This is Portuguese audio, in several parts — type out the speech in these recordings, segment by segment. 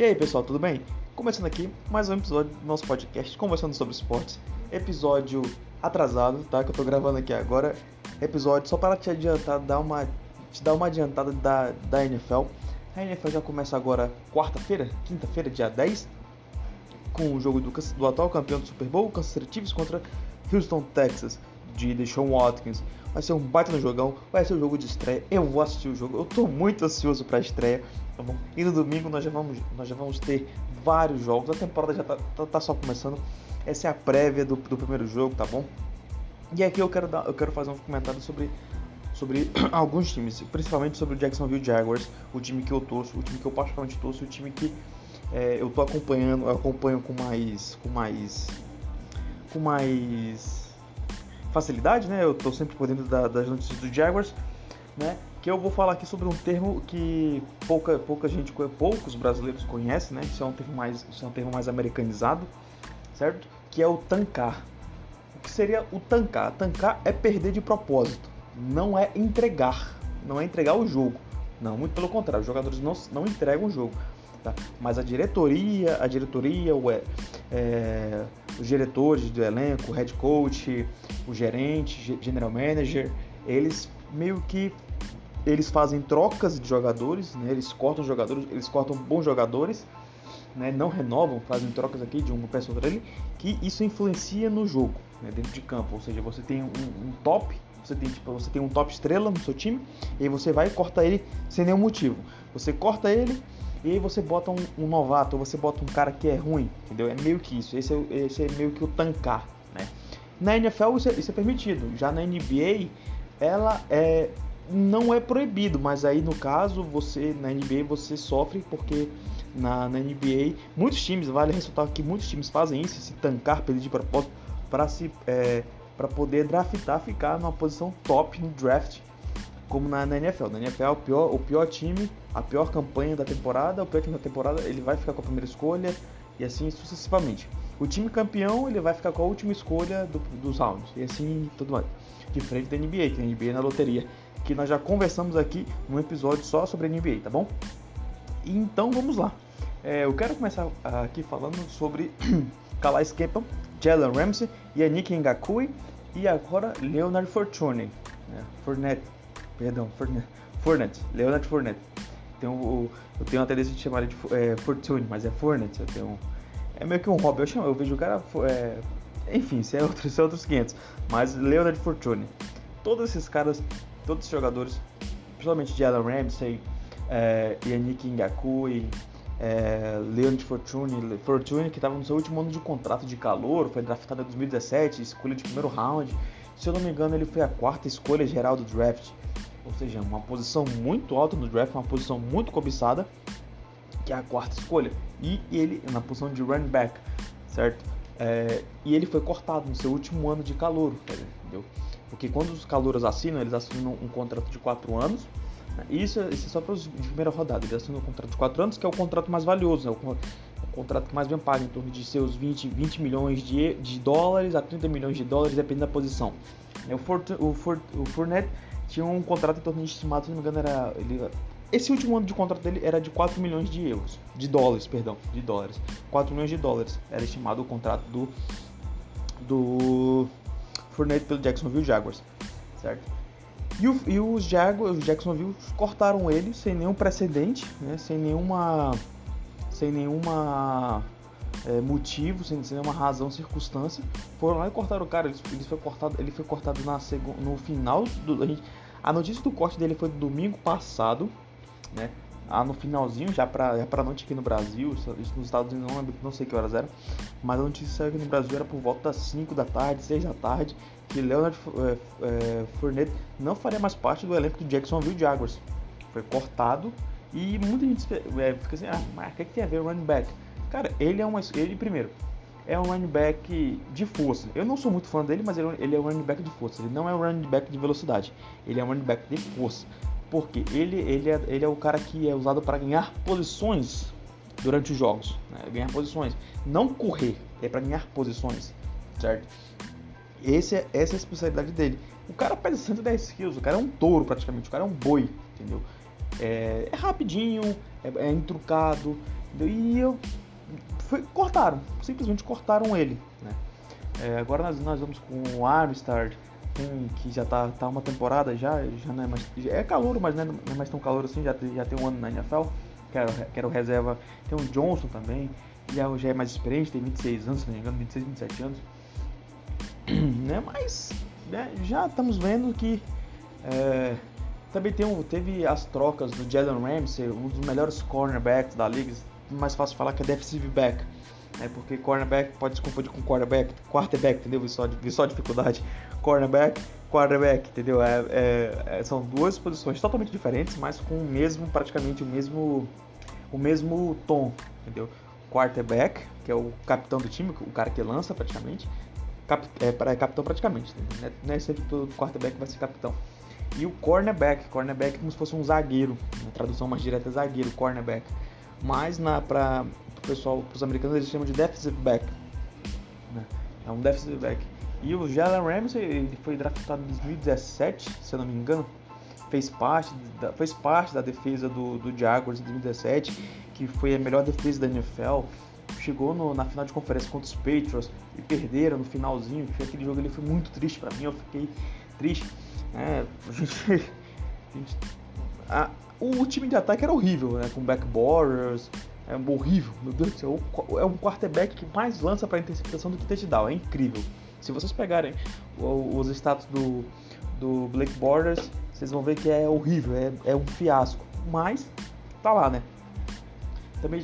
E aí pessoal, tudo bem? Começando aqui mais um episódio do nosso podcast Conversando Sobre Esportes, episódio atrasado, tá? Que eu tô gravando aqui agora, episódio só para te adiantar, te dar uma adiantada da NFL. A NFL já começa agora quinta-feira, dia 10, com o jogo do atual campeão do Super Bowl, Kansas City Chiefs contra Houston, Texas, de Deshaun Watkins. Vai ser um baita no jogão, vai ser o jogo de estreia, eu vou assistir o jogo, eu tô muito ansioso pra estreia, tá bom? E no domingo nós já vamos ter vários jogos, a temporada já tá só começando, essa é a prévia do primeiro jogo, tá bom? E aqui eu quero fazer um comentário sobre alguns times, principalmente sobre o Jacksonville Jaguars, o time que eu torço, o time que eu particularmente torço, o time que eu tô acompanhando, eu acompanho com mais facilidade, né? Eu tô sempre por dentro das notícias do Jaguars, né? Que eu vou falar aqui sobre um termo que poucos brasileiros conhecem, né? Isso é um termo mais americanizado, certo? Que é o tancar. O que seria o tancar? Tancar é perder de propósito, não é entregar o jogo. Não, muito pelo contrário, os jogadores não entregam o jogo, tá? Mas a diretoria, os diretores do elenco, o head coach, o gerente, general manager, eles fazem trocas de jogadores, né? Eles cortam jogadores, eles cortam bons jogadores, né? Não renovam, fazem trocas aqui de uma pessoa para ele, que isso influencia no jogo, né? Dentro de campo, ou seja, você tem um top, você tem um top estrela no seu time, e aí você vai e corta ele sem nenhum motivo, você corta ele. E aí você bota um novato, ou você bota um cara que é ruim, entendeu? É meio que isso, esse é meio que o tancar, né? Na NFL isso é permitido, já na NBA ela não é proibido, mas aí no caso, na NBA você sofre, porque na NBA, muitos times, vale ressaltar que muitos times fazem isso, se tancar, perder de propósito, para poder draftar, ficar numa posição top no draft, como na NFL. Na NFL, o pior time, a pior campanha da temporada, o pior time da temporada, ele vai ficar com a primeira escolha e assim sucessivamente. O time campeão, ele vai ficar com a última escolha dos rounds e assim tudo mais. De frente da NBA, que é a NBA na loteria, que nós já conversamos aqui num episódio só sobre a NBA, tá bom? Então vamos lá. Eu quero começar aqui falando sobre Calais Campbell, Jalen Ramsey, Yannick Ngakoue e agora Leonard Fournette, Leonard Fournette. Eu tenho uma tendência de chamar ele de Fortune, mas é Fournette. É meio que um hobby, eu vejo o cara... enfim, isso é outros 500. Mas Leonard Fournette. Todos esses caras, todos esses jogadores, principalmente Jalen Ramsey, Yannick Ngakoue, Leonard Fournette, que estava no seu último ano de contrato de calor, foi draftado em 2017, escolha de primeiro round. Se eu não me engano, ele foi a quarta escolha geral do draft. Ou seja, uma posição muito alta no draft, uma posição muito cobiçada, que é a quarta escolha. E ele, na posição de running back, certo? E ele foi cortado no seu último ano de calouro, entendeu? Porque quando os calouros assinam, eles assinam um contrato de 4 anos. Isso é só para os de primeira rodada. Eles assinam um contrato de 4 anos, que é o contrato mais valioso, né? O contrato que mais bem paga, em torno de seus 20 milhões de dólares a 30 milhões de dólares, dependendo da posição. O Fournette tinha um contrato em torno de estimado, se não me engano, esse último ano de contrato dele era de 4 milhões de euros, de dólares, perdão, de dólares. 4 milhões de dólares era estimado o contrato do Fournette pelo Jacksonville Jaguars, certo? E os Jacksonville cortaram ele sem nenhum precedente, né? Sem nenhum motivo, sem nenhuma razão, circunstância. Foram lá e cortaram o cara. Ele foi cortado no final. A notícia do corte dele foi domingo passado, né? No finalzinho, já pra noite aqui no Brasil. Isso nos Estados Unidos, não sei que horas era. Mas a notícia saiu aqui no Brasil, era por volta das 5 da tarde, 6 da tarde, que Leonard Fournette não faria mais parte do elenco do Jacksonville Jaguars. Foi cortado. E muita gente fica assim, mas o que tem a ver o running back? Cara, ele primeiro é um running back de força. Eu não sou muito fã dele, mas ele é um running back de força. Ele não é um running back de velocidade. Ele é um running back de força. Porque ele é o cara que é usado para ganhar posições durante os jogos, né? Ganhar posições. Não correr, é para ganhar posições, certo? Essa é a especialidade dele. O cara pesa 110 quilos, o cara é um touro praticamente, o cara é um boi, entendeu? É rapidinho, é entrucado, E simplesmente cortaram ele, né? Agora nós vamos com o Armstead, que já tá uma temporada, já não é mais... É calor, mas não é mais tão calor assim, já tem um ano na NFL, que era o reserva. Tem o Johnson também, já é mais experiente, tem 26 anos, se não me engano, 26, 27 anos. Né? Mas já estamos vendo que... também teve as trocas do Jalen Ramsey, um dos melhores cornerbacks da liga. Mais fácil falar que é defensive back, porque cornerback pode se confundir com quarterback, entendeu? Vi só dificuldade. Cornerback, entendeu? São duas posições totalmente diferentes, mas com praticamente o mesmo tom, entendeu? Quarterback, que é o capitão do time, o cara que lança praticamente, capitão praticamente, entendeu? Não é sempre todo quarterback vai ser capitão. E o cornerback é como se fosse um zagueiro, na tradução mais direta é zagueiro, cornerback. Mas para o pessoal, para os americanos, eles chamam de defensive back, né? É um defensive back. E o Jalen Ramsey, ele foi draftado em 2017, se eu não me engano, fez parte da defesa do Jaguars em 2017, que foi a melhor defesa da NFL. Chegou na final de conferência contra os Patriots e perderam no finalzinho. Aquele jogo ali foi muito triste para mim, eu fiquei triste, né? O time de ataque era horrível, né? Com Blake Bortles, horrível, meu Deus do céu. É um quarterback que mais lança para interceptação do que touchdown, é incrível. Se vocês pegarem os status do Blake Bortles, vocês vão ver que é horrível, é um fiasco. Mas tá lá, né? Também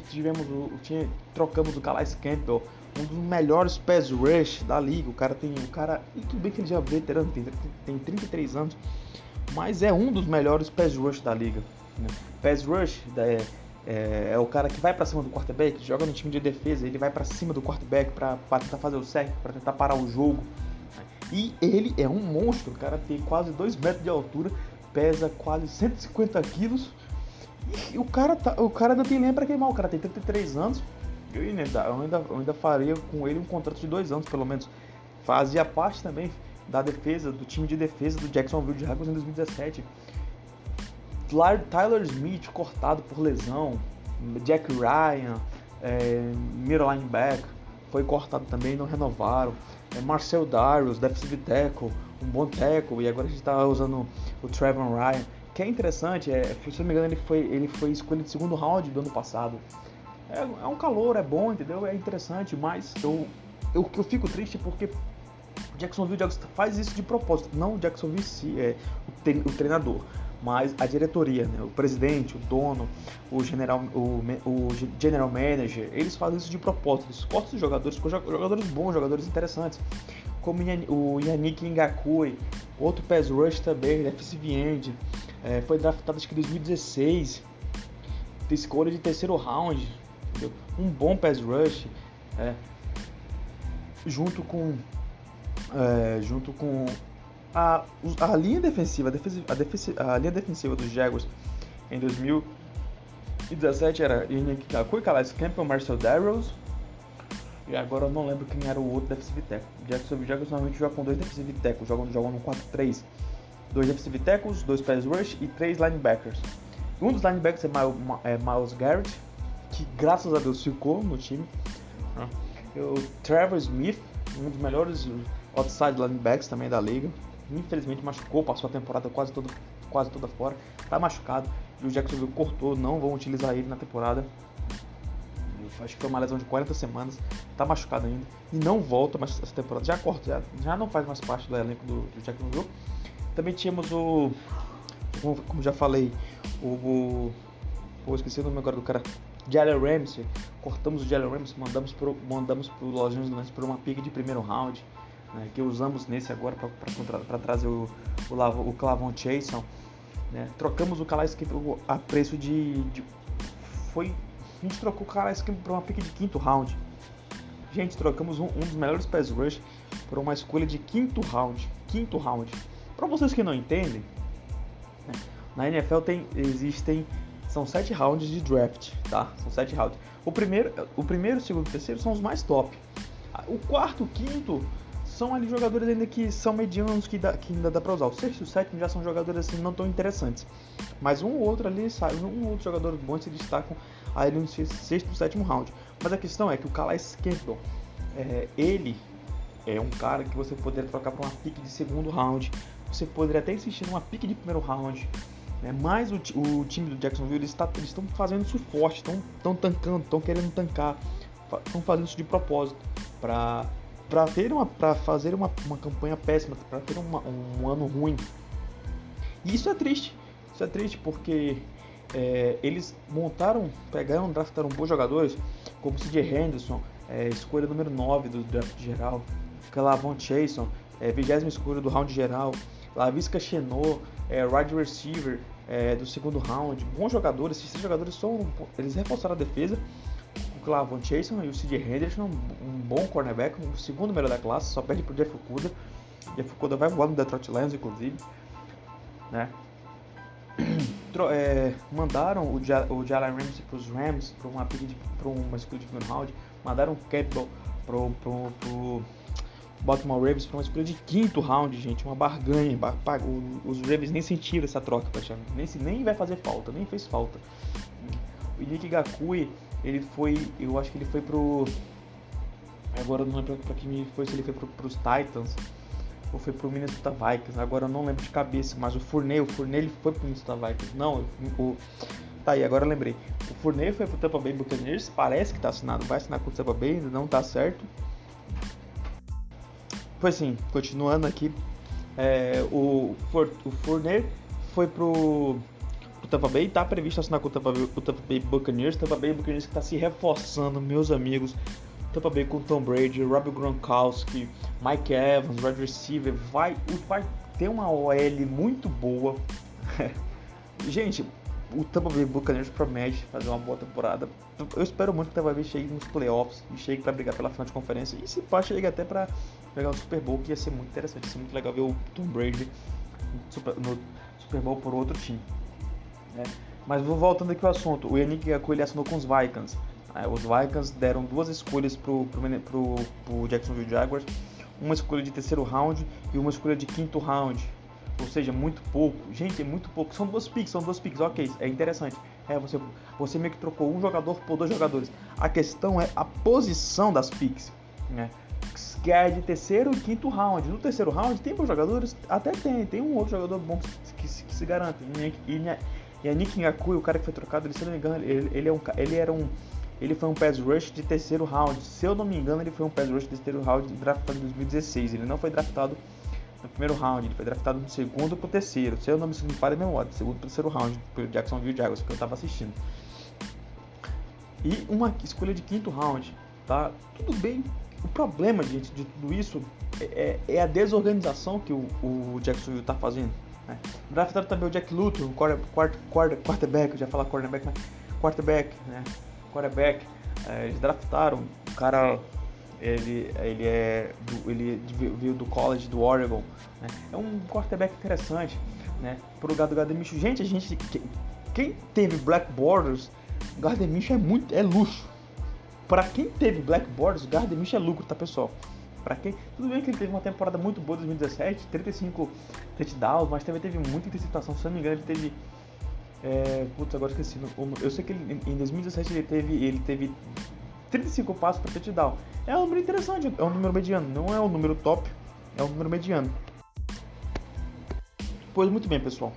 trocamos o Calais Campbell, um dos melhores pass rush da liga. O cara, e tudo bem que ele já é veterano, tem 33 anos, mas é um dos melhores pass rush da liga, né? Pass rush é o cara que vai pra cima do quarterback, joga no time de defesa, ele vai pra cima do quarterback pra tentar fazer o sack, pra tentar parar o jogo, né? E ele é um monstro, o cara tem quase 2 metros de altura, pesa quase 150 quilos, e o cara ainda tem lenha pra queimar, o cara tem 33 anos, eu ainda faria com ele um contrato de 2 anos, pelo menos. Fazia parte também da defesa, do time de defesa do Jacksonville Jaguars em 2017. Tyler Smith cortado por lesão, Jack Ryan, middle linebacker, foi cortado também, não renovaram. Marcell Dareus, defensive tackle, um bom tackle, e agora a gente está usando o Trevor Ryan, que é interessante. Se não me engano, ele foi escolha de segundo round do ano passado. É um calor, é bom, entendeu? É interessante, mas eu fico triste porque Jacksonville Jaguars faz isso de propósito, não o Jacksonville o treinador, mas a diretoria, né? O presidente, o dono, o general manager, eles fazem isso de propósito, eles cortam os jogadores, jogadores bons, jogadores interessantes, como o Yannick Ngakoue, outro pass rush também, defensive end, foi draftado acho que em 2016, escolha de terceiro round, entendeu? Um bom pass rush, junto com a linha defensiva, a linha defensiva dos Jaguars em 2017 era Yannick Ngakoue, Calais Campbell, Marcell Dareus, e agora eu não lembro quem era o outro defensive tackle. Jacksonville Jaguars normalmente joga com 2 defensive tackles, jogam no 4-3, 2 defensive tackles, 2 pass rush e 3 linebackers. Um dos linebackers é Myles Garrett, que graças a Deus ficou no time. O Trevor Smith, um dos melhores outside linebacks também da liga, infelizmente machucou, passou a temporada quase toda fora, tá machucado, e o Jacksonville cortou, não vão utilizar ele na temporada, acho que foi uma lesão de 40 semanas, tá machucado ainda, e não volta, mas essa temporada já corta, já não faz mais parte do elenco do Jacksonville. Também tínhamos o, como já falei, esqueci o nome agora do cara, Jalen Ramsey, cortamos o Jalen Ramsey, mandamos pro Los Angeles por uma pick de primeiro round, né, que usamos nesse agora para trazer o K'Lavon Chaisson, né? Trocamos o Calais Campbell a preço a gente trocou o Calais Campbell por uma pick de quinto round. Gente, trocamos um dos melhores pass rush por uma escolha de quinto round. Para vocês que não entendem, né, na NFL são 7 rounds de draft, tá? São 7 rounds. O primeiro, o segundo e o terceiro são os mais top. O quarto, o quinto são ali jogadores ainda que são medianos, que ainda dá pra usar. O sexto e o sétimo já são jogadores assim não tão interessantes. Mas um ou outro jogador bom se destacam aí ele no sexto e sétimo round. Mas a questão é que o Calais Campbell, ele é um cara que você poderia trocar para uma pick de segundo round, você poderia até insistir numa pick de primeiro round, né? Mas o time do Jacksonville, eles estão fazendo isso forte, estão tancando, estão querendo tancar, estão fazendo isso de propósito, para fazer uma campanha péssima, para ter um ano ruim. E isso é triste porque eles draftaram bons jogadores, como C.J. Henderson, escolha número 9 do draft geral, K'Lavon Chaisson, 20ª escolha do round geral, Laviska Shenault, wide receiver do segundo round, bons jogadores. Esses jogadores eles reforçaram a defesa, o K'Lavon Chaisson e o C.J. Henderson, um bom cornerback, o segundo melhor da classe, só perde pro Jeff Okuda. Jeff Okuda vai voar no Detroit Lions, inclusive, né? Mandaram o Jalen Ramsey para os Rams, para uma escolha de primeiro round. Mandaram o Campbell pro Baltimore Ravens para uma escolha de quinto round, gente. Uma barganha. Os Ravens nem sentiram essa troca, praticamente. Nem vai fazer falta, nem fez falta. O Yannick Ngakoue, eu acho que ele foi pro... Agora eu não lembro para que me foi, se ele foi para os Titans ou foi pro Minnesota Vikings, agora eu não lembro de cabeça, mas o Fournette ele foi pro Minnesota Vikings, agora eu lembrei, o Fournette foi pro Tampa Bay Buccaneers, parece que tá assinado, vai assinar com o Tampa Bay, ainda não tá certo. Pois sim, continuando aqui, o Fournette foi pro Tampa Bay, tá previsto assinar com o Tampa Bay Buccaneers, que tá se reforçando, meus amigos, Tampa Bay com Tom Brady, Rob Gronkowski, Mike Evans, wide receiver, vai ter uma OL muito boa. Gente, o Tampa Bay Buccaneers promete fazer uma boa temporada. Eu espero muito que o Tampa Bay chegue nos playoffs e chegue para brigar pela final de conferência. E se pá, chegue até para pegar o Super Bowl, que ia ser muito interessante, ia ser muito legal ver o Tom Brady no Super Bowl por outro time, né? Mas voltando aqui ao assunto, o Yannick Ngakoue assinou com os Vikings. Os Vikings deram 2 escolhas pro Jacksonville Jaguars, uma escolha de terceiro round e uma escolha de quinto round, ou seja, muito pouco, gente, é muito pouco, são duas picks, ok, é interessante, você meio que trocou um jogador por 2 jogadores, a questão é a posição das picks, né, que é de terceiro e quinto round. No terceiro round tem bons jogadores, até tem um outro jogador bom que se garante, e a Yannick Ngakoue, o cara que foi trocado, se não me engano, ele foi um pass rush de terceiro round. Se eu não me engano, ele foi um pass rush de terceiro round draftado em 2016. Ele não foi draftado no primeiro round. Ele foi draftado no segundo pro terceiro. Se eu não me falha a memória, segundo pro terceiro round, pelo Jacksonville Jaguars, que eu tava assistindo. E uma escolha de quinto round, tá? Tudo bem. O problema, gente, de tudo isso é a desorganização que o Jacksonville tá fazendo, né? Draftaram também o Jake Luton, o quarterback, eu já falo cornerback, mas quarterback, né? Quarterback, eles draftaram o cara, ele veio do college do Oregon, né? É um quarterback interessante, né? Pro lugar do Gardner Minshew, gente, quem teve Blake Bortles, Gardner Minshew é luxo. Para quem teve Blake Bortles, Gardner Minshew é lucro, tá, pessoal? Para quem, tudo bem que ele teve uma temporada muito boa em 2017, 35 touchdowns, mas também teve muita interceptação, se não me engano, ele teve agora esqueci. Eu sei que em 2017 ele teve 35 passos para touchdown. É um número interessante, é um número mediano, não é um número top, é um número mediano. Pois muito bem, pessoal.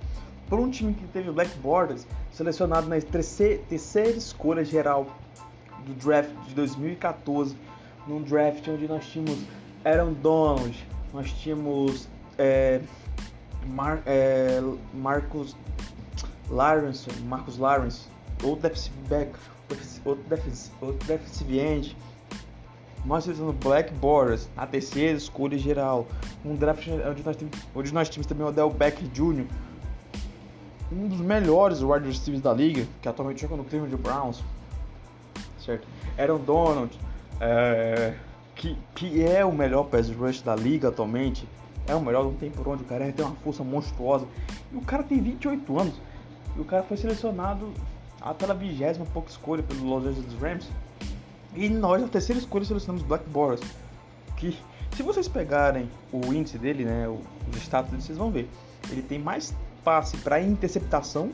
Por um time que teve o Blake Bortles selecionado na terceira escolha geral do draft de 2014, num draft onde nós tínhamos Aaron Donald, nós tínhamos Marcus Lawrence, outro defensive back, outro defensive end. Nós estamos no Blake Bortles, a terceira escolha geral. Um draft onde nós temos também o Odell Beckham Jr., um dos melhores wide receivers da liga, que atualmente joga no Cleveland Browns, certo? Aaron Donald, que é o melhor pass rush da liga atualmente. É o melhor, não tem por onde, o cara tem uma força monstruosa. E o cara tem 28 anos. E o cara foi selecionado até a 20ª pouca escolha pelo Los Angeles Rams. E nós, na terceira escolha, selecionamos Blake Bortles. Que, se vocês pegarem o índice dele, né, os status dele, vocês vão ver. Ele tem mais passe para interceptação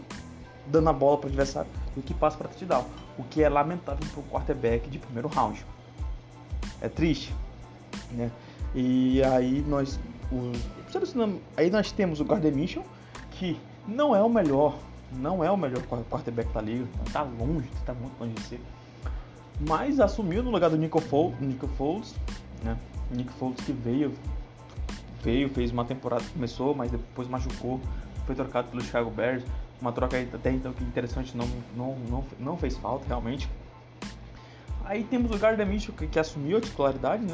dando a bola para o adversário e que passa para touchdown, o que é lamentável para o quarterback de primeiro round. É triste, né? E aí nós temos o Gardner Minshew, que não é o melhor quarterback da liga, está muito longe de ser, mas assumiu no lugar do Nick Foles, né? Nick Foles que veio, fez uma temporada que começou, mas depois machucou, foi trocado pelo Chicago Bears, uma troca até então que interessante, não fez falta realmente. Aí temos o Gardner Minshew que assumiu a titularidade, né?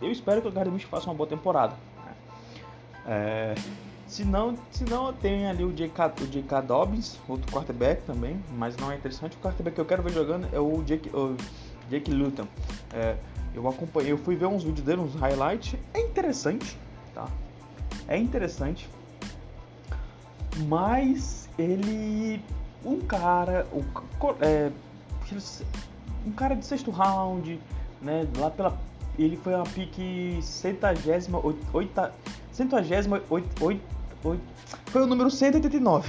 Eu espero que o Gardner Minshew faça uma boa temporada, né? Se não, tem ali o J.K. Dobbins, outro quarterback também, mas não é interessante. O quarterback que eu quero ver jogando é o Jake Luton. Eu fui ver uns vídeos dele, uns highlights. É interessante, tá? É interessante. Mas ele... Um cara de sexto round, né? Lá pela... Ele foi uma pique 188, foi o número 189,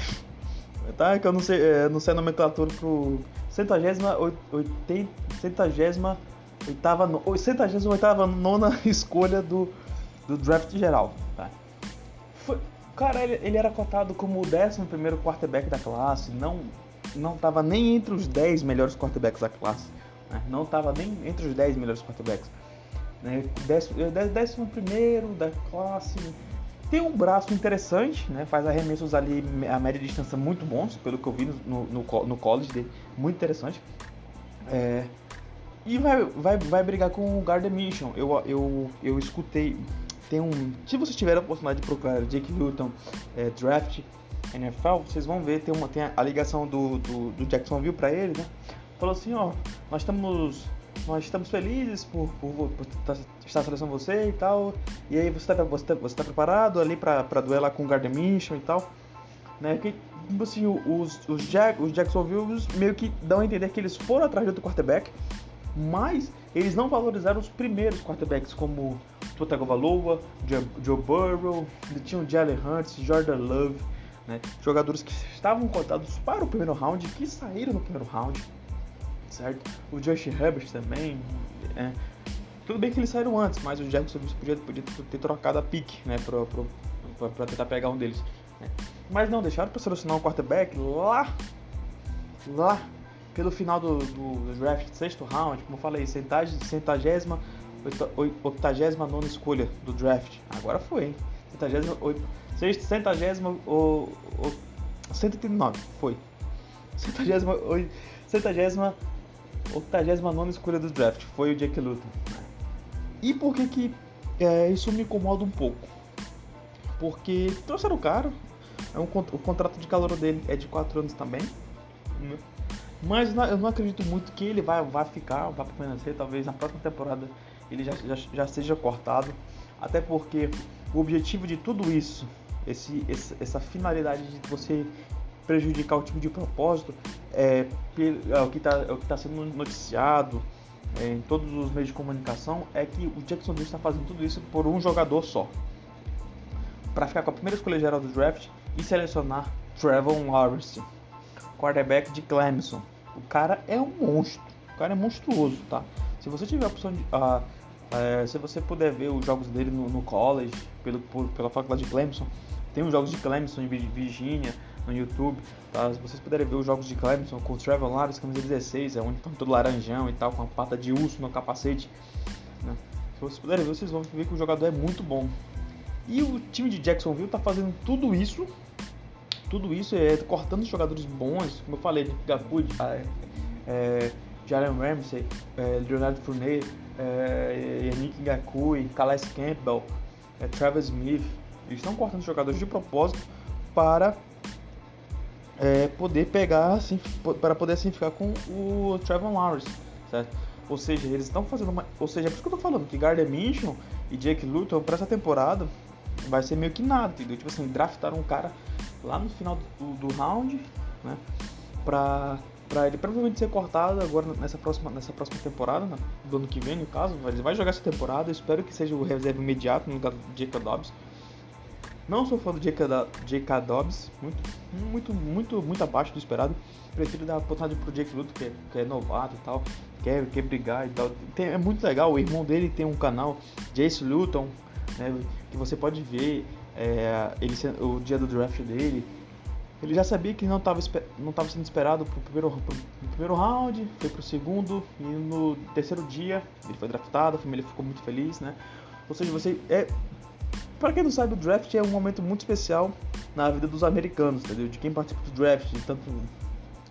tá? Que eu não sei a nomenclatura pro 188ª escolha do draft geral, tá? Ele era cotado como o 11º quarterback da classe, não tava nem entre os 10 melhores quarterbacks da classe, né? Não tava nem entre os 10 melhores quarterbacks. 11º da classe, tem um braço interessante, né? Faz arremessos ali a média de distância muito bons, pelo que eu vi no college dele, muito interessante. E vai brigar com o Gardner Minshew. Eu escutei, se vocês tiverem a oportunidade de procurar Jake Luton draft NFL, vocês vão ver, tem a ligação do Jacksonville para ele, né? Falou assim, ó, nós estamos felizes por estar selecionando você e tal. E aí você tá preparado ali para duelar com o Gardner Minshew e tal, né? Que assim, os Jacksonville meio que dão a entender que eles foram atrás de outro quarterback, mas eles não valorizaram os primeiros quarterbacks como Tua Tagovailoa, Joe Burrow, tinham Jalen Hurts, Jordan Love, né? Jogadores que estavam cotados para o primeiro round, que saíram no primeiro round, certo? O Justin Herbert também, tudo bem que eles saíram antes, mas o Jacksonville podia ter trocado a pique, né, para tentar pegar um deles, né? Mas não, deixaram para selecionar um quarterback lá pelo final do draft, 6º round, como eu falei, 189ª escolha do draft. Agora foi, hein? 189ª escolha do draft foi o Jake Luton. E por que isso me incomoda um pouco? Porque trouxeram o cara, o contrato de calor dele é de 4 anos também, né? Mas eu não acredito muito que ele vai ficar, vai permanecer. Talvez na próxima temporada ele já seja cortado. Até porque o objetivo de tudo isso, essa finalidade de você prejudicar o time de propósito, o que está sendo noticiado em todos os meios de comunicação, é que o Jacksonville está fazendo tudo isso por um jogador só, para ficar com a primeira escolha geral do draft e selecionar Trevor Lawrence, quarterback de Clemson. O cara é um monstro, o cara é monstruoso, tá? Se você tiver a opção de... se você puder ver os jogos dele no college, pela faculdade de Clemson, tem os jogos de Clemson em Virgínia no YouTube, tá? Se vocês puderem ver os jogos de Clemson com o Trevor Lawrence, camisa 16, é um uniforme todo laranjão e tal, com a pata de urso no capacete, né? Se vocês puderem ver, vocês vão ver que o jogador é muito bom. E o time de Jacksonville tá fazendo tudo isso é cortando os jogadores bons, como eu falei, de Ngakoue, Jalen Ramsey, Leonard Fournette, Yannick Ngakoue, Calais Campbell, Travis Smith. Eles estão cortando os jogadores de propósito para poder pegar, assim, para poder assim ficar com o Trevor Lawrence, certo? Ou seja, eles estão fazendo é por isso que eu tô falando que Gardner Minshew e Jake Luton para essa temporada vai ser meio que nada, entendeu? Tipo assim, draftaram um cara lá no final do round, né? Para ele provavelmente ser cortado agora nessa próxima temporada, né? Do ano que vem, no caso. Ele vai jogar essa temporada, eu espero que seja o reserva imediato no lugar do J.K. Dobbins. Não sou fã do J.K. Dobbins, muito abaixo do esperado. Prefiro dar a oportunidade pro Jake Luton, que é novato e tal, quer brigar e tal. É muito legal, o irmão dele tem um canal, Jace Luton, né, que você pode ver o dia do draft dele. Ele já sabia que não estava sendo esperado pro primeiro round, foi pro segundo, e no terceiro dia ele foi draftado, a família ficou muito feliz, né? Ou seja, para quem não sabe, o draft é um momento muito especial na vida dos americanos, entendeu? De quem participa do draft, de tanto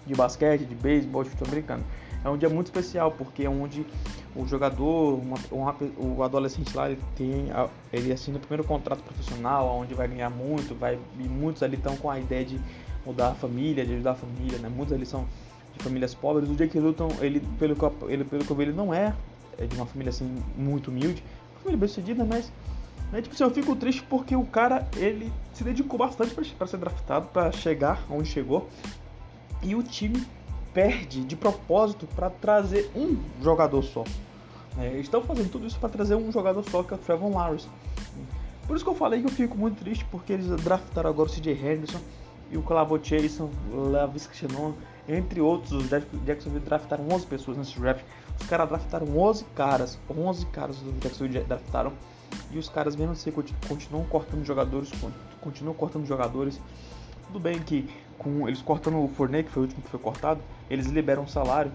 de basquete, de beisebol, de futebol americano. É um dia muito especial, porque é onde o jogador, o adolescente lá, ele assina o primeiro contrato profissional, onde vai ganhar muito, e muitos ali estão com a ideia de mudar a família, de ajudar a família, né? Muitos ali são de famílias pobres. O Jake Luton, pelo que eu vi, ele não é de uma família assim muito humilde, uma família bem sucedida, mas... É, tipo assim, eu fico triste porque o cara, ele se dedicou bastante para ser draftado, para chegar onde chegou. E o time perde de propósito para trazer um jogador só. Eles estão fazendo tudo isso para trazer um jogador só, que é o Trevor Lawrence. Por isso que eu falei que eu fico muito triste, porque eles draftaram agora o C.J. Henderson e o K'Lavon Chaisson, Laviska Shenault, entre outros. Os Jacksonville draftaram 11 pessoas nesse draft. Os caras draftaram 11 caras do Jacksonville draftaram. E os caras, mesmo assim, continuam cortando jogadores. Tudo bem que com eles cortando o Fournette, que foi o último que foi cortado, eles liberam salário,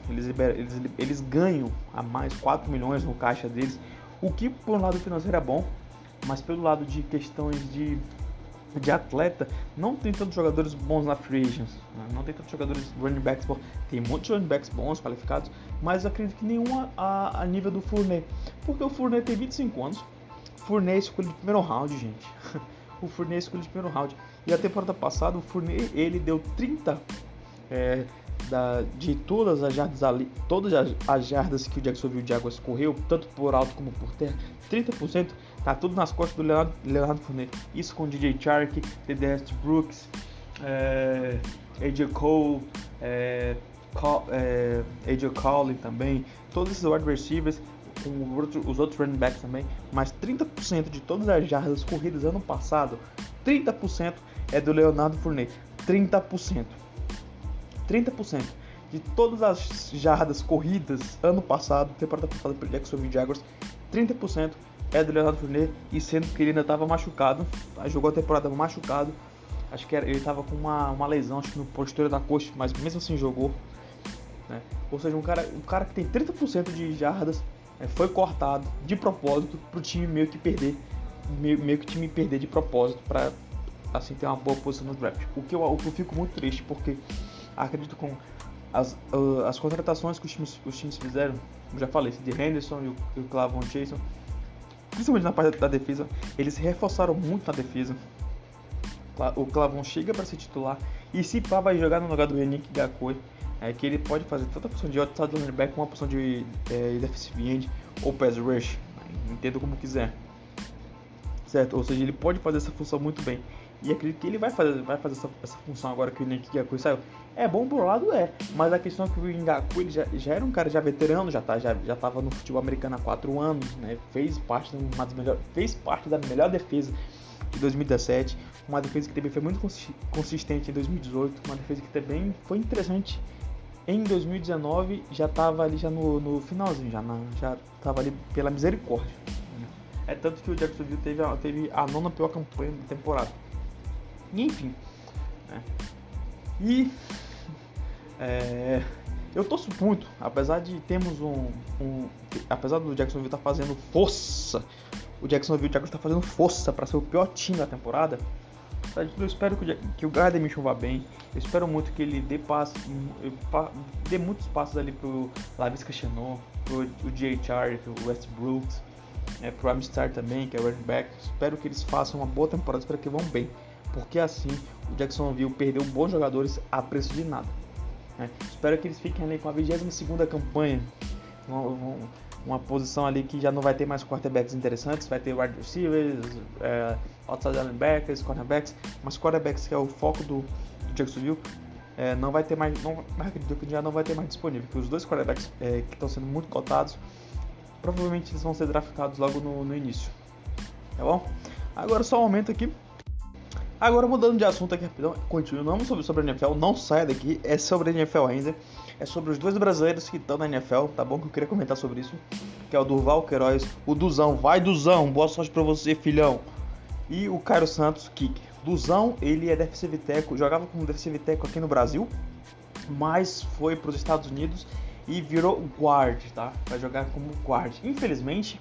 eles ganham a mais 4 milhões no caixa deles, o que por um lado financeiro é bom, mas pelo lado de questões de atleta, não tem tantos jogadores bons na free agents, né? Não tem tantos jogadores running backs bons, tem muitos running backs bons, qualificados, mas eu acredito que nenhum a nível do Fournette, porque o Fournette tem 25 anos, Fournette escolheu de primeiro round, gente. O Fournette escolheu de primeiro round. E a temporada passada, o Fournette, ele deu 30 de todas as jardas ali, todas as jardas que o Jacksonville Jaguars correu, tanto por alto como por terra, 30%, tá tudo nas costas do Leonard Fournette. Isso com o DJ Chark, TDS Brooks, AJ Cole, AJ Cole também, todos esses wide receivers, com os outros running backs também, mas 30% de todas as jardas corridas ano passado, 30% é do Leonardo Fournette, 30% de todas as jardas corridas ano passado, temporada passada pelo Jacksonville Jaguars, 30% é do Leonardo Fournette, e sendo que ele ainda estava machucado, jogou a temporada machucado, acho que ele estava com uma lesão, acho que no posterior da coxa, mas mesmo assim jogou, né? Ou seja, um cara que tem 30% de jardas foi cortado de propósito pro time meio que o time perder de propósito para assim ter uma boa posição no draft. O que eu fico muito triste, porque acredito com as contratações que os times fizeram, eu já falei, de Henderson e o K'Lavon Chaisson, principalmente na parte da defesa, eles reforçaram muito na defesa. O K'Lavon chega para ser titular e se pá vai jogar no lugar do Yannick Ngakoue. É que ele pode fazer tanto a posição de outside linebacker como a posição de defensive end ou pass rush, entenda como quiser, certo? Ou seja, ele pode fazer essa função muito bem, e acredito que ele vai fazer essa função agora que o Ngakoue saiu. É bom por um lado, mas a questão é que o Ngakoue já era um cara já veterano, já estava no futebol americano há 4 anos, né? Fez parte da melhor defesa de 2017, uma defesa que também foi muito consistente em 2018, uma defesa que também foi interessante em 2019, já estava ali já no finalzinho, já estava ali pela misericórdia. É tanto que o Jacksonville teve a nona pior campanha da temporada. E, enfim, né? Eu torço muito, apesar de termos apesar do Jacksonville estar fazendo força, o Jacksonville Jaguars está fazendo força para ser o pior time da temporada. Eu espero que o Gardner Minshew vá bem. Eu espero muito que ele dê muitos passos ali pro Laviska Shenault, pro J.H.R., pro Westbrook, pro Amstar também, que é o running back. Espero que eles façam uma boa temporada, espero que vão bem, porque assim o Jacksonville perdeu bons jogadores a preço de nada, né? Espero que eles fiquem ali com a 22ª campanha, uma posição ali que já não vai ter mais quarterbacks interessantes, vai ter wide receivers, outside linebackers, cornerbacks, mas quarterbacks, que é o foco do Jacksonville, não vai ter mais, acredito que já não vai ter mais disponível, porque os dois quarterbacks que estão sendo muito cotados, provavelmente eles vão ser draftados logo no início, tá bom? Agora só um momento aqui. Agora, mudando de assunto aqui rapidão, continuamos sobre a NFL, não saia daqui, é sobre a NFL ainda, é sobre os dois brasileiros que estão na NFL, tá bom? Que eu queria comentar sobre isso, que é o Durval Queiroz, o Duzão, vai Duzão, boa sorte pra você, filhão, e o Cairo Santos, kicker. Duzão, ele é defensive tackle, jogava como defensive tackle aqui no Brasil, mas foi pros Estados Unidos e virou guard, tá? Vai jogar como guard. Infelizmente,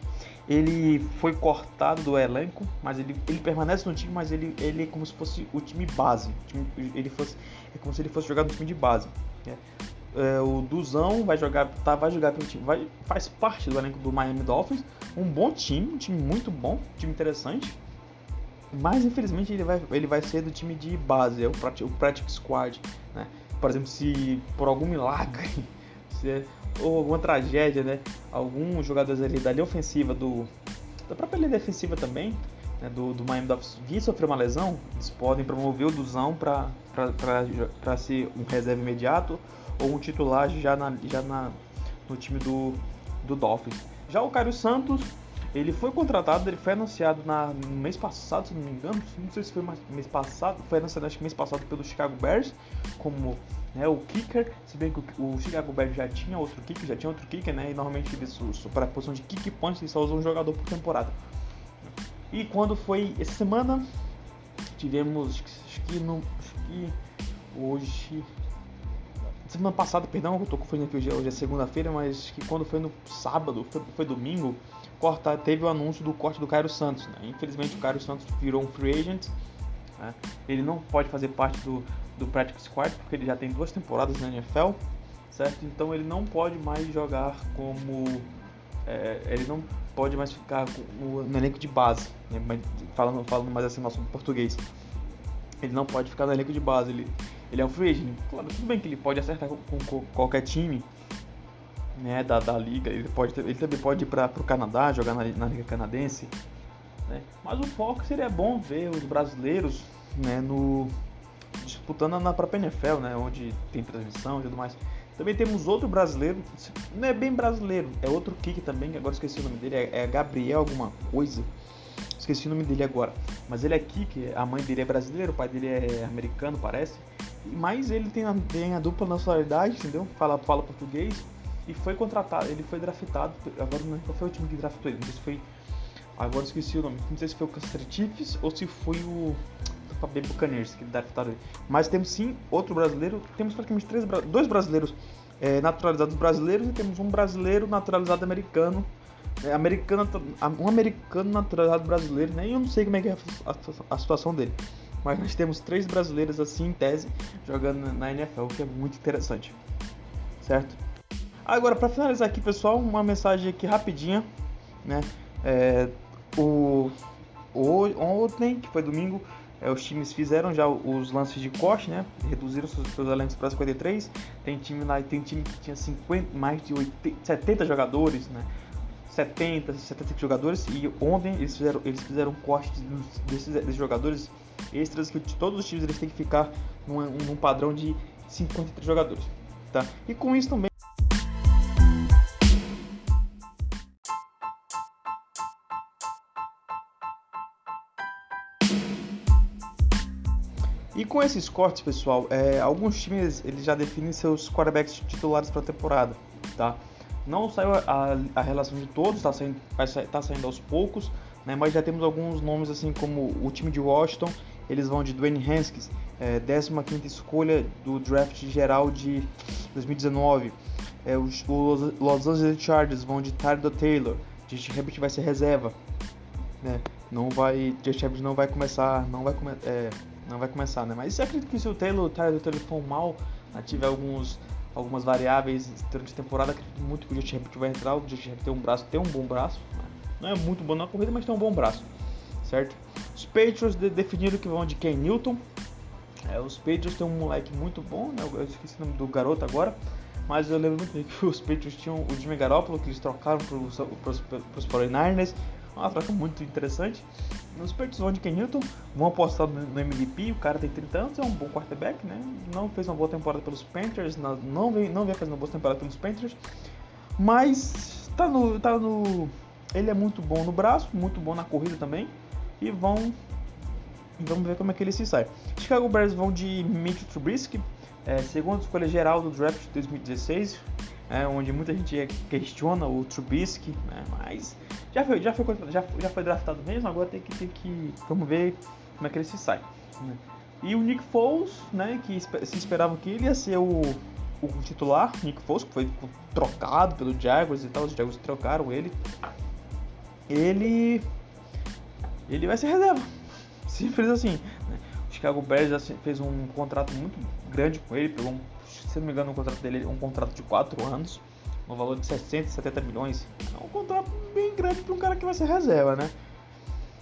ele foi cortado do elenco, mas ele permanece no time, mas ele é como se fosse o time base. É como se ele fosse jogar no time de base. Né? O Duzão vai jogar pelo time, faz parte do elenco do Miami Dolphins, um bom time, um time muito bom, um time interessante. Mas infelizmente ele vai ser do time de base, é o practice squad, né? Por exemplo, se por algum milagre ou alguma tragédia, né, alguns jogadores ali da linha ofensiva, da própria linha defensiva também, né, do Miami Dolphins, vir sofrer uma lesão, eles podem promover o Duzão para ser um reserva imediato ou um titular já no time do Dolphins. Já o Cairo Santos, ele foi contratado, ele foi anunciado no mês passado, se não me engano, não sei se foi mês passado, foi anunciado acho que mês passado pelo Chicago Bears como, né, o kicker, se bem que o Chicago Bears já tinha outro kicker, né, e normalmente eles, para a posição de kick punch, eles só usam um jogador por temporada. E quando foi essa semana, tivemos, semana passada, perdão, eu tô confundindo aqui, hoje é segunda-feira, mas que quando foi no sábado, foi domingo, teve o anúncio do corte do Cairo Santos, né? Infelizmente o Cairo Santos virou um free agent, né? Ele não pode fazer parte do practice squad porque ele já tem 2 temporadas na NFL, certo? Então ele não pode mais jogar ele não pode mais ficar no elenco de base, né? falando mais assim nosso português, ele não pode ficar no elenco de base, ele é um free agent. Claro, tudo bem que ele pode acertar com qualquer time, né, da liga, ele também pode ir para o Canadá, jogar na liga canadense, né? Mas o foco seria bom ver os brasileiros, né, disputando na própria NFL, né, onde tem transmissão e tudo mais. Também temos outro brasileiro, não é bem brasileiro, é outro kick também, agora esqueci o nome dele, é Gabriel alguma coisa, esqueci o nome dele agora, mas ele é kick, a mãe dele é brasileira, o pai dele é americano, parece. Mas ele tem a dupla nacionalidade, entendeu? Fala português. E foi contratado, ele foi draftado. Agora não foi o time que draftou ele, mas foi. Agora esqueci o nome. Não sei se foi o Kansas City Chiefs ou se foi o Tampa Bay Buccaneers que draftaram ele. Mas temos sim outro brasileiro. Temos praticamente 2 brasileiros naturalizados brasileiros e temos um brasileiro naturalizado americano. Um americano naturalizado brasileiro, né? E eu não sei como é que é a situação dele. Mas nós temos 3 brasileiros assim em tese jogando na NFL, o que é muito interessante, certo? Agora, para finalizar aqui, pessoal, uma mensagem aqui rapidinha, né? Ontem, que foi domingo, os times fizeram já os lances de corte, né? Reduziram seus elencos para 53. Tem time que tinha 50, mais de 70 jogadores, né? 75 jogadores, e ontem eles fizeram um corte desses jogadores extras, que todos os times eles têm que ficar num padrão de 53 jogadores, tá? E com isso também... E com esses cortes, pessoal, alguns times eles já definem seus quarterbacks titulares para a temporada, tá? Não saiu a relação de todos, tá saindo aos poucos, né? Mas já temos alguns nomes, assim como o time de Washington, eles vão de Dwayne Haskins, 15ª escolha do draft geral de 2019. Os Los Angeles Chargers vão de Tyrod Taylor, Justin Herbert vai ser reserva, né? Justin Herbert não vai começar, né? Mas eu acredito que se o Tyrod Taylor for mal, né, tiver algumas variáveis durante a temporada, acredito muito que o Justin Herbert vai entrar. O Justin Herbert tem um bom braço, né? Não é muito bom na corrida, mas tem um bom braço, certo? Os Patriots definiram que vão de Ken Newton. Os Patriots tem um moleque muito bom, né? Eu esqueci o nome do garoto agora, mas eu lembro muito que os Patriots tinham o Jimmy Garoppolo, que eles trocaram para os 49ers, uma troca muito interessante. Os Patriots vão de Ken Newton, vão apostar no MVP, o cara tem 30 anos, é um bom quarterback, né? Não fez uma boa temporada pelos Panthers, não vem fazendo uma boa temporada pelos Panthers, mas ele é muito bom no braço, muito bom na corrida também, e vão Vamos ver como é que ele se sai. Chicago Bears vão de Mitchell Trubisky, segunda escolha geral do draft de 2016, onde muita gente questiona o Trubisky, mas já foi draftado mesmo, agora tem que vamos ver como é que ele se sai. E o Nick Foles, que se esperava que ele ia ser o titular, Nick Foles, que foi trocado pelo Jaguars e tal, os Jaguars trocaram ele vai ser reserva, simples assim. O Chicago Bears já fez um contrato muito grande com ele, pegou, se não me engano, o contrato dele é um contrato de 4 anos, no valor de 70 milhões, é um contrato bem grande para um cara que vai ser reserva,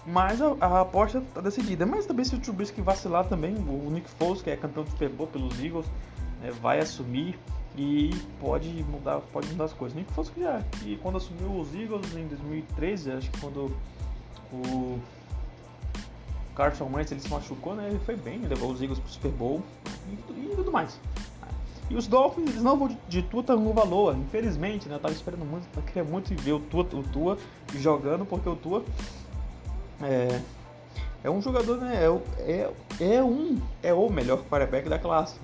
Mas a aposta está decidida, mas também se o Trubisky vacilar também, o Nick Foles, que é campeão do Super Bowl pelos Eagles, vai assumir e pode mudar as coisas. Nick Foles que quando assumiu os Eagles em 2013, acho que quando o Carson Wentz ele se machucou, ele foi bem, levou os Eagles pro Super Bowl e tudo mais. E os Dolphins eles não vão de Tua Tagovailoa, infelizmente, Eu tava esperando muito, eu queria muito ver o Tua jogando, porque o Tua é um jogador, é o melhor quarterback da classe,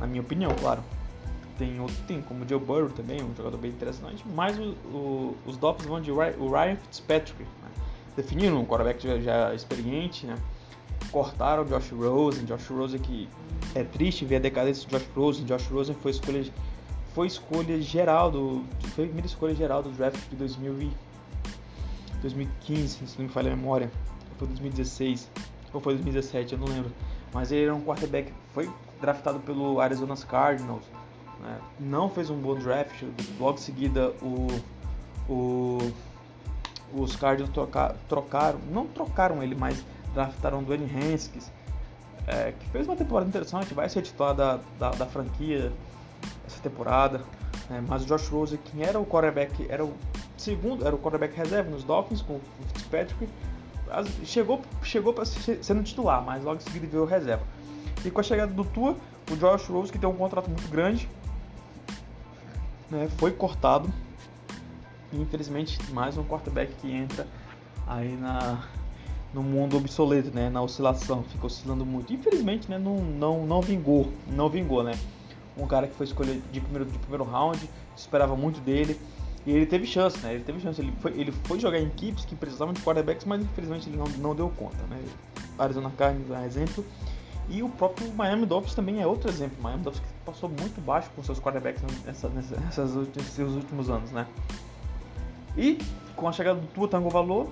na minha opinião, claro. Tem como o Joe Burrow também, um jogador bem interessante, mas os Dolphins vão de Ryan Fitzpatrick, Definiram um quarterback já experiente, Cortaram o Josh Rosen, que é triste ver a decadência do Josh Rosen. Josh Rosen foi a primeira escolha geral do draft de 2015, se não me falha a memória, foi 2016 ou foi 2017, eu não lembro, mas ele era um quarterback, foi draftado pelo Arizona Cardinals, Não fez um bom draft, logo em seguida os Cardinals não trocaram ele, mas draftaram o Dwayne Haskins, que fez uma temporada interessante, vai ser titular da franquia essa temporada, mas o Josh Rosen, que era o quarterback, era o quarterback reserva nos Dolphins com o Fitzpatrick, chegou para sendo titular, mas logo em seguida veio o reserva. E com a chegada do Tua, o Josh Rosen, que tem um contrato muito grande, foi cortado. E, infelizmente, mais um quarterback que entra aí no mundo obsoleto, na oscilação, fica oscilando muito. Infelizmente, não vingou, Um cara que foi escolha de primeiro round, esperava muito dele. E ele teve chance, ele foi jogar em equipes que precisavam de quarterbacks, mas infelizmente ele não deu conta, Arizona Cardinals é um exemplo. E o próprio Miami Dolphins também é outro exemplo. Miami Dolphins que passou muito baixo com seus quarterbacks nesses últimos anos, E com a chegada do Tua Tagovailoa,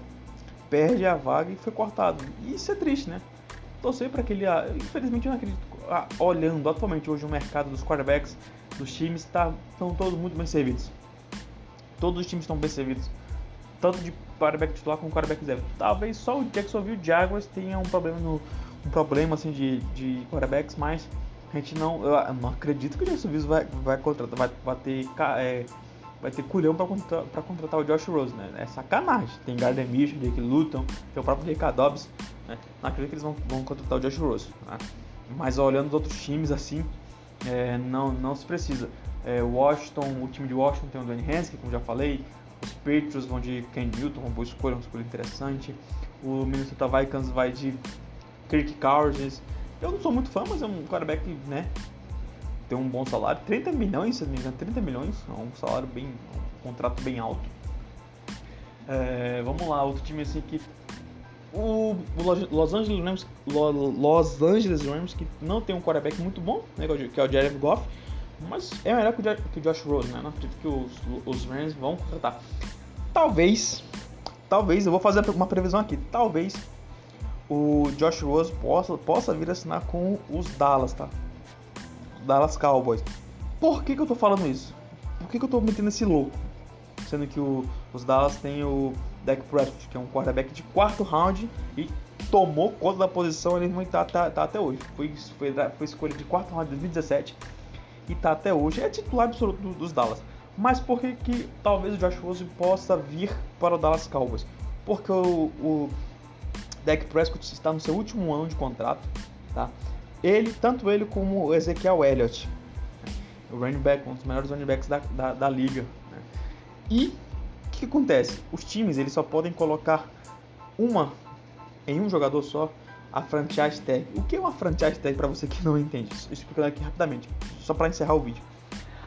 perde a vaga e foi cortado. E isso é triste, Torcer para que ele... Infelizmente eu não acredito. Olhando atualmente hoje o mercado dos quarterbacks, dos times, estão todos muito bem servidos. Todos os times estão bem servidos, tanto de quarterback titular como quarterback reserva. Talvez só o Jacksonville Jaguars tenha um problema assim de quarterbacks, mas a gente eu não acredito que o Jacksonville vai ter culhão para contratar o Josh Rosen, É sacanagem. Tem Gardner Minshew, Jake Luton, tem o próprio J.K. Dobbins, Não acredito que eles vão contratar o Josh Rosen, Mas olhando os outros times assim, não se precisa. O time de Washington tem o Dwayne Haskins, como já falei. Os Patriots vão de Ken Newton, uma boa escolha interessante. O Minnesota Vikings vai de Kirk Cousins. Eu não sou muito fã, mas é um quarterback que tem um bom salário. 30 milhões, se não me engano, é um salário bem... um contrato bem alto. Vamos lá, outro time assim que... Los Angeles Rams, que não tem um quarterback muito bom, que é o Jared Goff. Mas é melhor que o Josh Rosen, Não acredito que os Rams vão contratar. Talvez, eu vou fazer uma previsão aqui. Talvez o Josh Rosen possa vir assinar com os Dallas, Dallas Cowboys. Por que eu tô falando isso? Por que eu tô metendo esse louco? Sendo que os Dallas tem o Dak Prescott, que é um quarterback de quarto round e tomou conta da posição, ele não tá até hoje. Foi escolha de quarto round de 2017. E tá até hoje, é titular absoluto dos Dallas. Mas por que talvez o Josh Rosen possa vir para o Dallas Cowboys? Porque o Dak Prescott está no seu último ano de contrato, Tanto ele como o Ezekiel Elliott, o running back, um dos melhores running backs da liga, E o que acontece? Os times eles só podem colocar em um jogador só a franchise tag. O que é uma franchise tag para você que não entende? Explicando aqui rapidamente, só para encerrar o vídeo.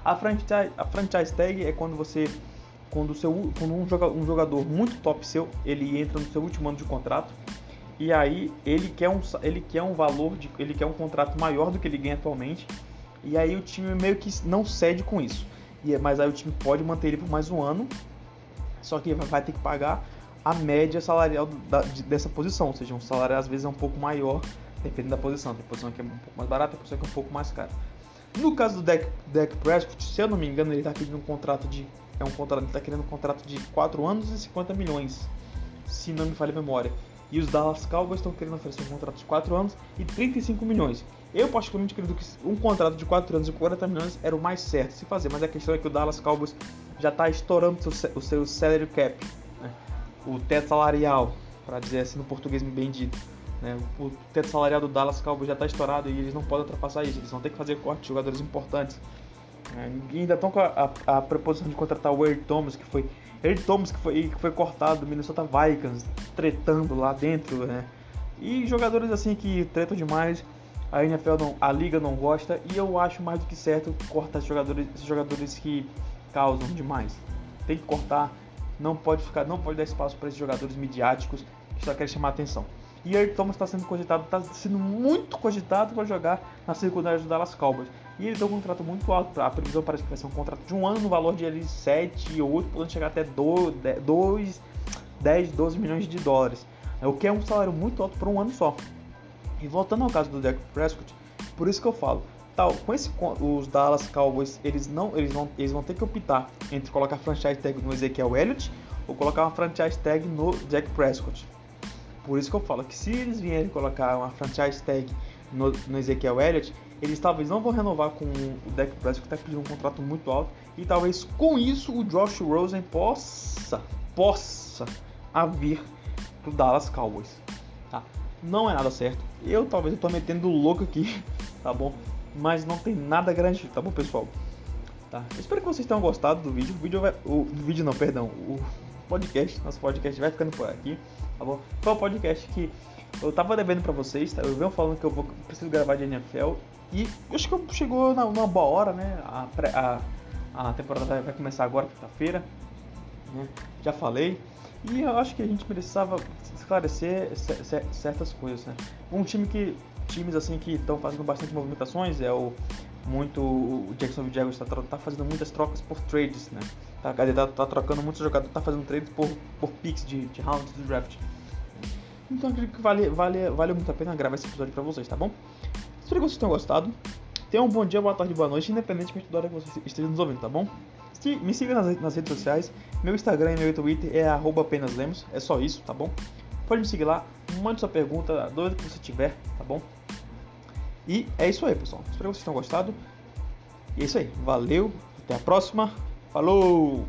A franchise tag é quando você, quando um jogador muito top seu, ele entra no seu último ano de contrato e aí ele quer um contrato maior do que ele ganha atualmente e aí o time meio que não cede com isso. Mas aí o time pode manter ele por mais um ano, só que vai ter que pagar a média salarial dessa posição, ou seja, um salário às vezes é um pouco maior, dependendo da posição. Tem posição que é um pouco mais barata, tem posição que é um pouco mais cara. No caso do Dak Prescott, se eu não me engano, ele está querendo um contrato de 4 anos e 50 milhões, se não me falha a memória. E os Dallas Cowboys estão querendo oferecer um contrato de 4 anos e 35 milhões. Eu particularmente acredito que um contrato de 4 anos e 40 milhões era o mais certo se fazer, mas a questão é que o Dallas Cowboys já está estourando o seu salary cap, né? O teto salarial, para dizer assim no português bem dito, né? O teto salarial do Dallas Cowboys já está estourado e eles não podem ultrapassar isso, eles vão ter que fazer corte de jogadores importantes. E ainda estão com a proposição de contratar o Earl Thomas, que foi cortado do Minnesota Vikings, tretando lá dentro, né? E jogadores assim que tretam demais, a NFL a liga não gosta, e eu acho mais do que certo cortar esses jogadores que causam demais. Tem que cortar, não pode dar espaço para esses jogadores midiáticos que só querem chamar atenção. E Earl Thomas está sendo muito cogitado para jogar na secundária do Dallas Cowboys. E ele deu um contrato muito alto, a previsão parece que vai ser um contrato de um ano no valor de 7 ou 8, podendo chegar até 10, 12 milhões de dólares, o que é um salário muito alto para um ano só. E voltando ao caso do Dak Prescott, por isso que eu falo, os Dallas Cowboys eles vão ter que optar entre colocar franchise tag no Ezekiel Elliott ou colocar uma franchise tag no Dak Prescott. Por isso que eu falo que se eles vierem colocar uma franchise tag no Ezekiel Elliott, eles talvez não vão renovar com o Dak Prescott, que está pedindo um contrato muito alto, e talvez com isso o Josh Rosen possa vir pro Dallas Cowboys, tá? Não é nada certo, eu tô metendo louco aqui, tá bom? Mas não tem nada garantido, tá bom, pessoal? Tá? Eu espero que vocês tenham gostado do vídeo, o podcast, nosso podcast vai ficando por aqui, tá bom? Foi um podcast que eu tava devendo pra vocês, tá? Eu venho falando que eu preciso gravar de NFL, e acho que chegou numa boa hora, né? A temporada vai começar agora, quinta-feira, né? Já falei. E eu acho que a gente precisava esclarecer certas coisas, né? Um time times assim que estão fazendo bastante movimentações o Jacksonville Jaguars tá fazendo muitas trocas por trades, né? Tá trocando muitos jogadores, tá fazendo trades por picks de rounds do draft. Então acredito que vale muito a pena gravar esse episódio pra vocês, tá bom? Espero que vocês tenham gostado. Tenham um bom dia, boa tarde, boa noite, independentemente da hora que vocês estejam nos ouvindo, tá bom? Me siga nas redes sociais, meu Instagram e meu Twitter é @apenaslemos, é só isso, tá bom? Pode me seguir lá, mande sua pergunta, a dúvida que você tiver, tá bom? E é isso aí, pessoal. Espero que vocês tenham gostado. E é isso aí, valeu, até a próxima, falou!